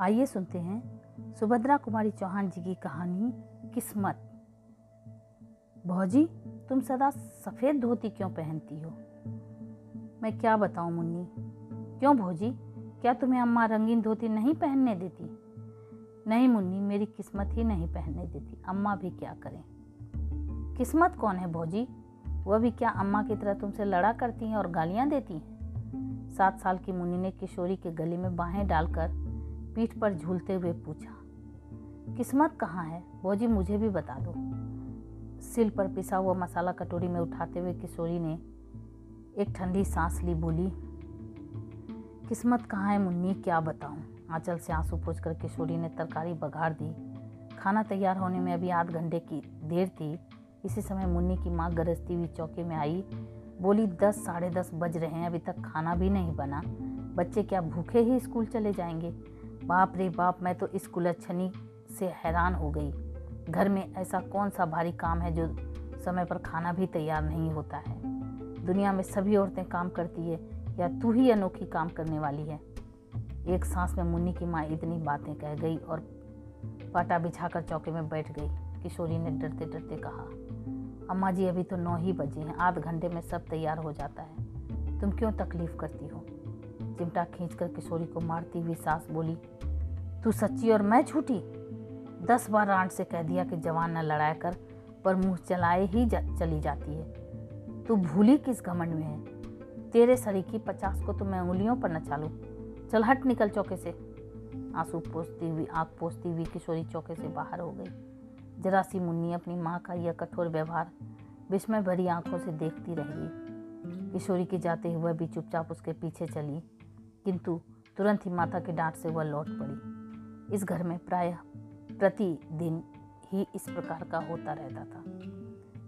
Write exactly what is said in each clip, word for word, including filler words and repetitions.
आइए सुनते हैं सुभद्रा कुमारी चौहान जी की कहानी किस्मत। भौजी, तुम सदा सफ़ेद धोती क्यों पहनती हो? मैं क्या बताऊं मुन्नी। क्यों भौजी, क्या तुम्हें अम्मा रंगीन धोती नहीं पहनने देती? नहीं मुन्नी, मेरी किस्मत ही नहीं पहनने देती। अम्मा भी क्या करें। किस्मत कौन है भौजी? वह भी क्या अम्मा की तरह तुमसे लड़ा करती हैं और गालियां देती हैं? सात साल की मुन्नी ने किशोरी के गले में बाहें डालकर पीठ पर झूलते हुए पूछा। किस्मत कहाँ है भौजी, मुझे भी बता दो। सिल पर पिसा हुआ मसाला कटोरी में उठाते हुए किशोरी ने एक ठंडी सांस ली, बोली, किस्मत कहाँ है मुन्नी, क्या बताऊँ। आंचल से आंसू पोंछकर किशोरी ने तरकारी बघार दी। खाना तैयार होने में अभी आध घंटे की देर थी। इसी समय मुन्नी की माँ गरजती हुई चौके में आई, बोली, दस साढ़े दस बज रहे हैं, अभी तक खाना भी नहीं बना। बच्चे क्या भूखे ही स्कूल चले जाएंगे? बाप रे बाप, मैं तो इस कुलच्छनी से हैरान हो गई। घर में ऐसा कौन सा भारी काम है जो समय पर खाना भी तैयार नहीं होता है? दुनिया में सभी औरतें काम करती है, या तू ही अनोखी काम करने वाली है। एक सांस में मुन्नी की माँ इतनी बातें कह गई और पाटा बिछाकर चौके में बैठ गई। किशोरी ने डरते डरते कहा, अम्मा जी अभी तो नौ ही बजे हैं, आध घंटे में सब तैयार हो जाता है, तुम क्यों तकलीफ करती हो? चिमटा खींचकर किशोरी को मारती हुई सास बोली, तू सच्ची और मैं झूठी। दस बार डांट से कह दिया कि जवान न लड़ाया कर, पर मुंह चलाए ही जा, चली जाती है। तू भूली किस घमंड में है? तेरे सरीखी पचास को तो मैं उंगलियों पर न चालूं। चल हट, निकल चौके से। आंसू पोंछती हुई आँख पोंछती हुई किशोरी चौके से बाहर हो गई। जरा सी मुन्नी अपनी माँ का यह कठोर व्यवहार विस्मय भरी आंखों से देखती रह गई। किशोरी के जाते हुए भी चुपचाप उसके पीछे चली, किंतु तुरंत ही माता के डांट से वह लौट पड़ी। इस घर में प्रायः प्रतिदिन ही इस प्रकार का होता रहता था।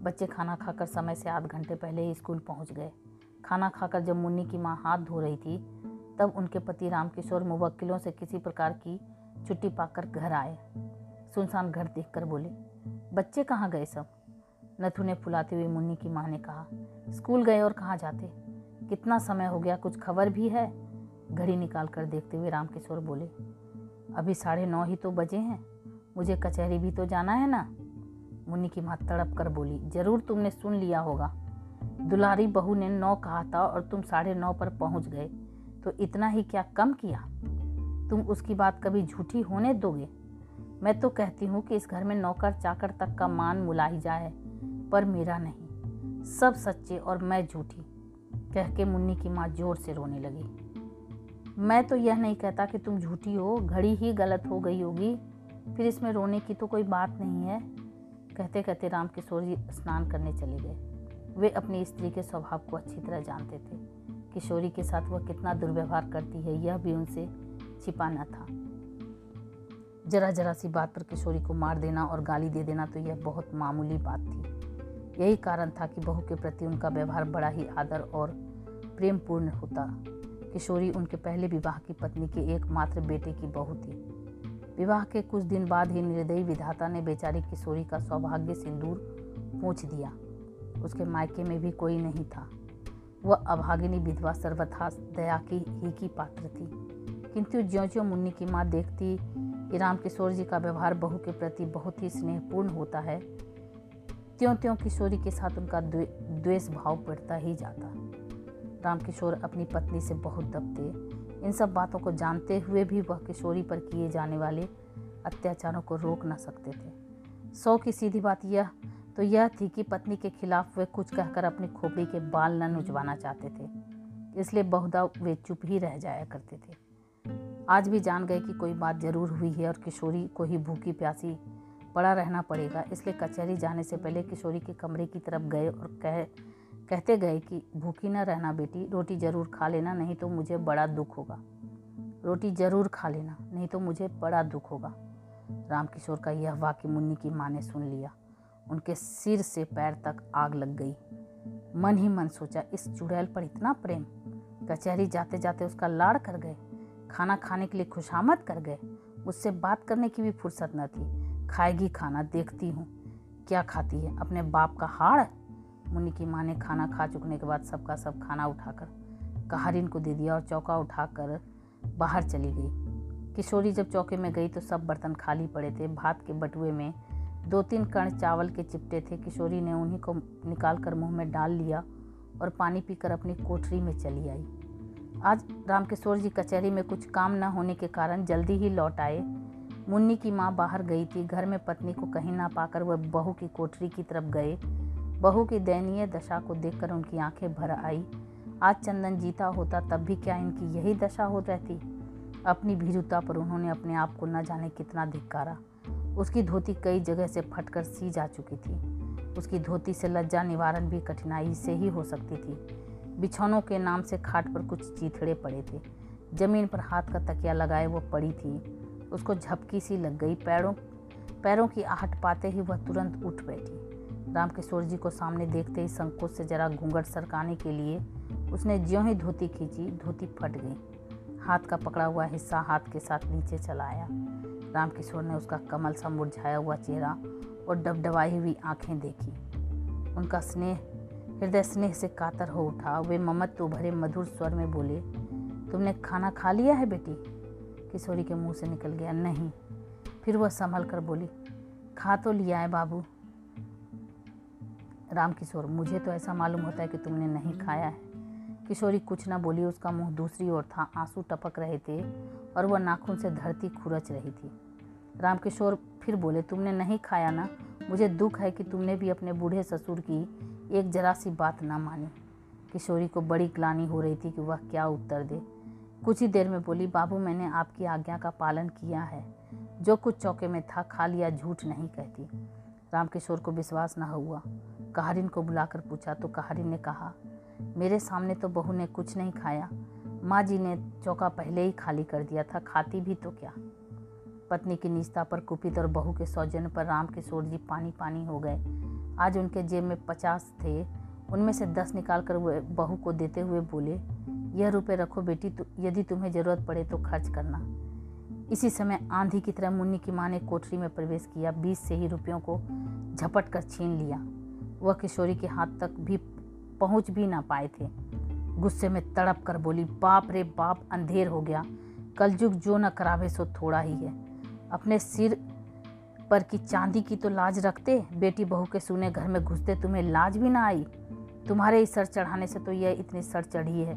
बच्चे खाना खाकर समय से आध घंटे पहले ही स्कूल पहुँच गए। खाना खाकर जब मुन्नी की माँ हाथ धो रही थी, तब उनके पति रामकिशोर मुवक्किलों से किसी प्रकार की छुट्टी पाकर घर आए। सुनसान घर देखकर बोले, बच्चे कहाँ गए सब? नथु ने फुलाते हुए मुन्नी की माँ ने कहा, स्कूल गए और कहाँ जाते, कितना समय हो गया, कुछ खबर भी है? घड़ी निकाल कर देखते हुए रामकिशोर बोले, अभी साढ़े नौ ही तो बजे हैं, मुझे कचहरी भी तो जाना है ना। मुन्नी की माँ तड़प कर बोली, जरूर तुमने सुन लिया होगा, दुलारी बहू ने नौ कहा था और तुम साढ़े नौ पर पहुँच गए, तो इतना ही क्या कम किया? तुम उसकी बात कभी झूठी होने दोगे? मैं तो कहती हूँ कि इस घर में नौकर चाकर तक का मान मुलाहिजा है, पर मेरा नहीं, सब सच्चे और मैं झूठी। कह के मुन्नी की माँ जोर से रोने लगी। मैं तो यह नहीं कहता कि तुम झूठी हो, घड़ी ही गलत हो गई होगी, फिर इसमें रोने की तो कोई बात नहीं है। कहते कहते रामकिशोर जी स्नान करने चले गए। वे अपनी स्त्री के स्वभाव को अच्छी तरह जानते थे। किशोरी के साथ वह कितना दुर्व्यवहार करती है, यह भी उनसे छिपा न था। जरा जरा सी बात पर किशोरी को मार देना और गाली दे देना तो यह बहुत मामूली बात थी। यही कारण था कि बहू के प्रति उनका व्यवहार बड़ा ही आदर और प्रेमपूर्ण होता। किशोरी उनके पहले विवाह की पत्नी के एकमात्र बेटे की बहू थी। विवाह के कुछ दिन बाद ही निर्दयी विधाता ने बेचारी किशोरी का सौभाग्य सिंदूर पोंछ दिया। उसके मायके में भी कोई नहीं था। वह अभागिनी विधवा सर्वथा दया की ही की पात्र थी, किंतु ज्यों-ज्यों मुन्नी की माँ देखती रामकिशोर जी का व्यवहार बहू के प्रति बहुत ही स्नेहपूर्ण होता है, त्यों त्यों किशोरी के साथ उनका द्वेष भाव बढ़ता ही जाता। रामकिशोर अपनी पत्नी से बहुत दबते। इन सब बातों को जानते हुए भी वह किशोरी पर किए जाने वाले अत्याचारों को रोक न सकते थे। सौ की सीधी बात यह तो यह थी कि पत्नी के खिलाफ वे कुछ कहकर अपनी खोपड़ी के बाल न नुचवाना चाहते थे, इसलिए बहुधा वे चुप ही रह जाया करते थे। आज भी जान गए कि कोई बात जरूर हुई है और किशोरी को ही भूखी प्यासी पड़ा रहना पड़ेगा, इसलिए कचहरी जाने से पहले किशोरी के कमरे की तरफ गए और कह कहते गए कि भूखी न रहना बेटी, रोटी ज़रूर खा लेना, नहीं तो मुझे बड़ा दुख होगा। रोटी ज़रूर खा लेना, नहीं तो मुझे बड़ा दुख होगा। रामकिशोर का यह वाक्य मुन्नी की माँ ने सुन लिया। उनके सिर से पैर तक आग लग गई। मन ही मन सोचा, इस चुड़ैल पर इतना प्रेम, कचहरी जाते जाते उसका लाड़ कर गए, खाना खाने के लिए खुशामद कर गए, उससे बात करने की भी फुर्सत न थी। खाएगी खाना, देखती हूँ क्या खाती है, अपने बाप का हाड़। मुन्नी की माँ ने खाना खा चुकने के बाद सबका सब खाना उठाकर कहारिन को दे दिया और चौका उठाकर बाहर चली गई। किशोरी जब चौके में गई तो सब बर्तन खाली पड़े थे। भात के बटुए में दो तीन कण चावल के चिपटे थे। किशोरी ने उन्हीं को निकाल कर मुँह में डाल लिया और पानी पीकर अपनी कोठरी में चली आई। आज रामकिशोर जी कचहरी में कुछ काम न होने के कारण जल्दी ही लौट आए। मुन्नी की माँ बाहर गई थी। घर में पत्नी को कहीं ना पाकर वह बहू की कोठरी की तरफ गए। बहू की दयनीय दशा को देखकर उनकी आंखें भर आई। आज चंदन जीता होता तब भी क्या इनकी यही दशा हो रहती। अपनी भीरुता पर उन्होंने अपने आप को न जाने कितना धिक्कारा। उसकी धोती कई जगह से फटकर सी जा चुकी थी। उसकी धोती से लज्जा निवारण भी कठिनाई से ही हो सकती थी। बिछौनों के नाम से खाट पर कुछ चीथड़े पड़े थे। जमीन पर हाथ का तकिया लगाए वो पड़ी थी। उसको झपकी सी लग गई। पैरों पैरों की आहट पाते ही वह तुरंत उठ बैठी। रामकिशोर जी को सामने देखते ही संकोच से जरा घूंघट सरकाने के लिए उसने ज्यों ही धोती खींची, धोती फट गई। हाथ का पकड़ा हुआ हिस्सा हाथ के साथ नीचे चला आया। रामकिशोर ने उसका कमल सा मुरझाया हुआ चेहरा और डबडबाई हुई आँखें देखी। उनका स्नेह हृदय स्नेह से कातर हो उठा। वे ममत्व भरे मधुर स्वर में बोले, तुमने खाना खा लिया है बेटी? किशोरी के मुंह से निकल गया, नहीं। फिर वह संभल कर बोली, खा तो लिया है बाबू। रामकिशोर, मुझे तो ऐसा मालूम होता है कि तुमने नहीं खाया है। किशोरी कुछ ना बोली। उसका मुंह दूसरी ओर था। आंसू टपक रहे थे और वह नाखून से धरती खुरच रही थी। रामकिशोर फिर बोले, तुमने नहीं खाया ना? मुझे दुख है कि तुमने भी अपने बूढ़े ससुर की एक जरा सी बात ना मानी। किशोरी को बड़ी ग्लानि हो रही थी कि वह क्या उत्तर दे। कुछ ही देर में बोली, बाबू मैंने आपकी आज्ञा का पालन किया है। जो कुछ चौके में था खा लिया, झूठ नहीं कहती। रामकिशोर को विश्वास न हुआ। कहारिन को बुलाकर पूछा तो कहारिन ने कहा, मेरे सामने तो बहू ने कुछ नहीं खाया। माँ जी ने चौका पहले ही खाली कर दिया था, खाती भी तो क्या। पत्नी की निष्ठा पर कुपित और बहू के सौजन्य पर रामकिशोर जी पानी पानी हो गए। आज उनके जेब में पचास थे। उनमें से दस निकाल कर वे बहू को देते हुए बोले, यह रुपये रखो बेटी, तो यदि तुम्हें ज़रूरत पड़े तो खर्च करना। इसी समय आंधी की तरह मुन्नी की माँ ने कोठरी में प्रवेश किया। बीस से ही रुपयों को झपट कर छीन लिया। वह किशोरी के हाथ तक भी पहुँच भी ना पाए थे। गुस्से में तड़प कर बोली, बाप रे बाप, अंधेर हो गया। कलयुग जो न करावे सो थोड़ा ही है। अपने सिर पर की चांदी की तो लाज रखते। बेटी बहू के सूने घर में घुसते तुम्हें लाज भी ना आई। तुम्हारे ही सर चढ़ाने से तो यह इतनी सर चढ़ी है,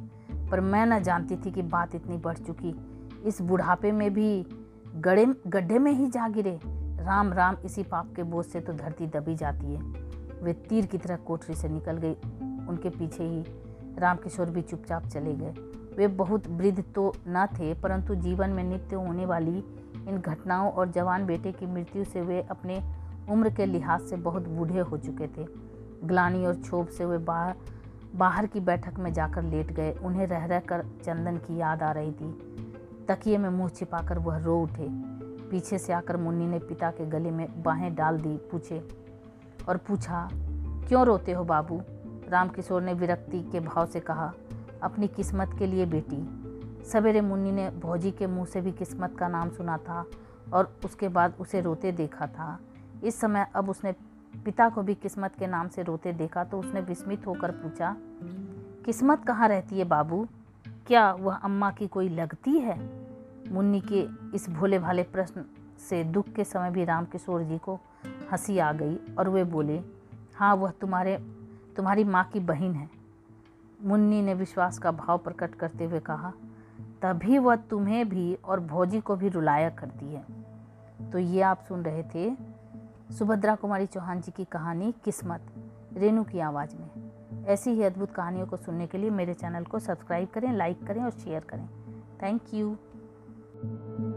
पर मैं न जानती थी कि बात इतनी बढ़ चुकी। इस बुढ़ापे में भी गड़े गड्ढे में ही जा गिरे। राम राम, इसी पाप के बोझ से तो धरती दबी जाती है। वे तीर की तरह कोठरी से निकल गई। उनके पीछे ही रामकिशोर भी चुपचाप चले गए। वे बहुत वृद्ध तो न थे, परंतु जीवन में नित्य होने वाली इन घटनाओं और जवान बेटे की मृत्यु से वे अपने उम्र के लिहाज से बहुत बूढ़े हो चुके थे। ग्लानि और क्षोभ से वे बाहर बाहर की बैठक में जाकर लेट गए। उन्हें रह रह कर चंदन की याद आ रही थी। तकिए में मुंह छिपाकर वह रो उठे। पीछे से आकर मुन्नी ने पिता के गले में बाहें डाल दी। पूछे और पूछा, क्यों रोते हो बाबू? रामकिशोर ने विरक्ति के भाव से कहा, अपनी किस्मत के लिए बेटी। सवेरे मुन्नी ने भौजी के मुंह से भी किस्मत का नाम सुना था और उसके बाद उसे रोते देखा था। इस समय अब उसने पिता को भी किस्मत के नाम से रोते देखा तो उसने विस्मित होकर पूछा, किस्मत कहाँ रहती है बाबू? क्या वह अम्मा की कोई लगती है? मुन्नी के इस भोले भाले प्रश्न से दुख के समय भी रामकिशोर जी को हंसी आ गई और वे बोले, हाँ वह तुम्हारे तुम्हारी माँ की बहन है। मुन्नी ने विश्वास का भाव प्रकट करते हुए कहा, तभी वह तुम्हें भी और भौजी को भी रुलाया करती है। तो ये आप सुन रहे थे सुभद्रा कुमारी चौहान जी की कहानी किस्मत, रेणु की आवाज़ में। ऐसी ही अद्भुत कहानियों को सुनने के लिए मेरे चैनल को सब्सक्राइब करें, लाइक करें और शेयर करें। Thank you.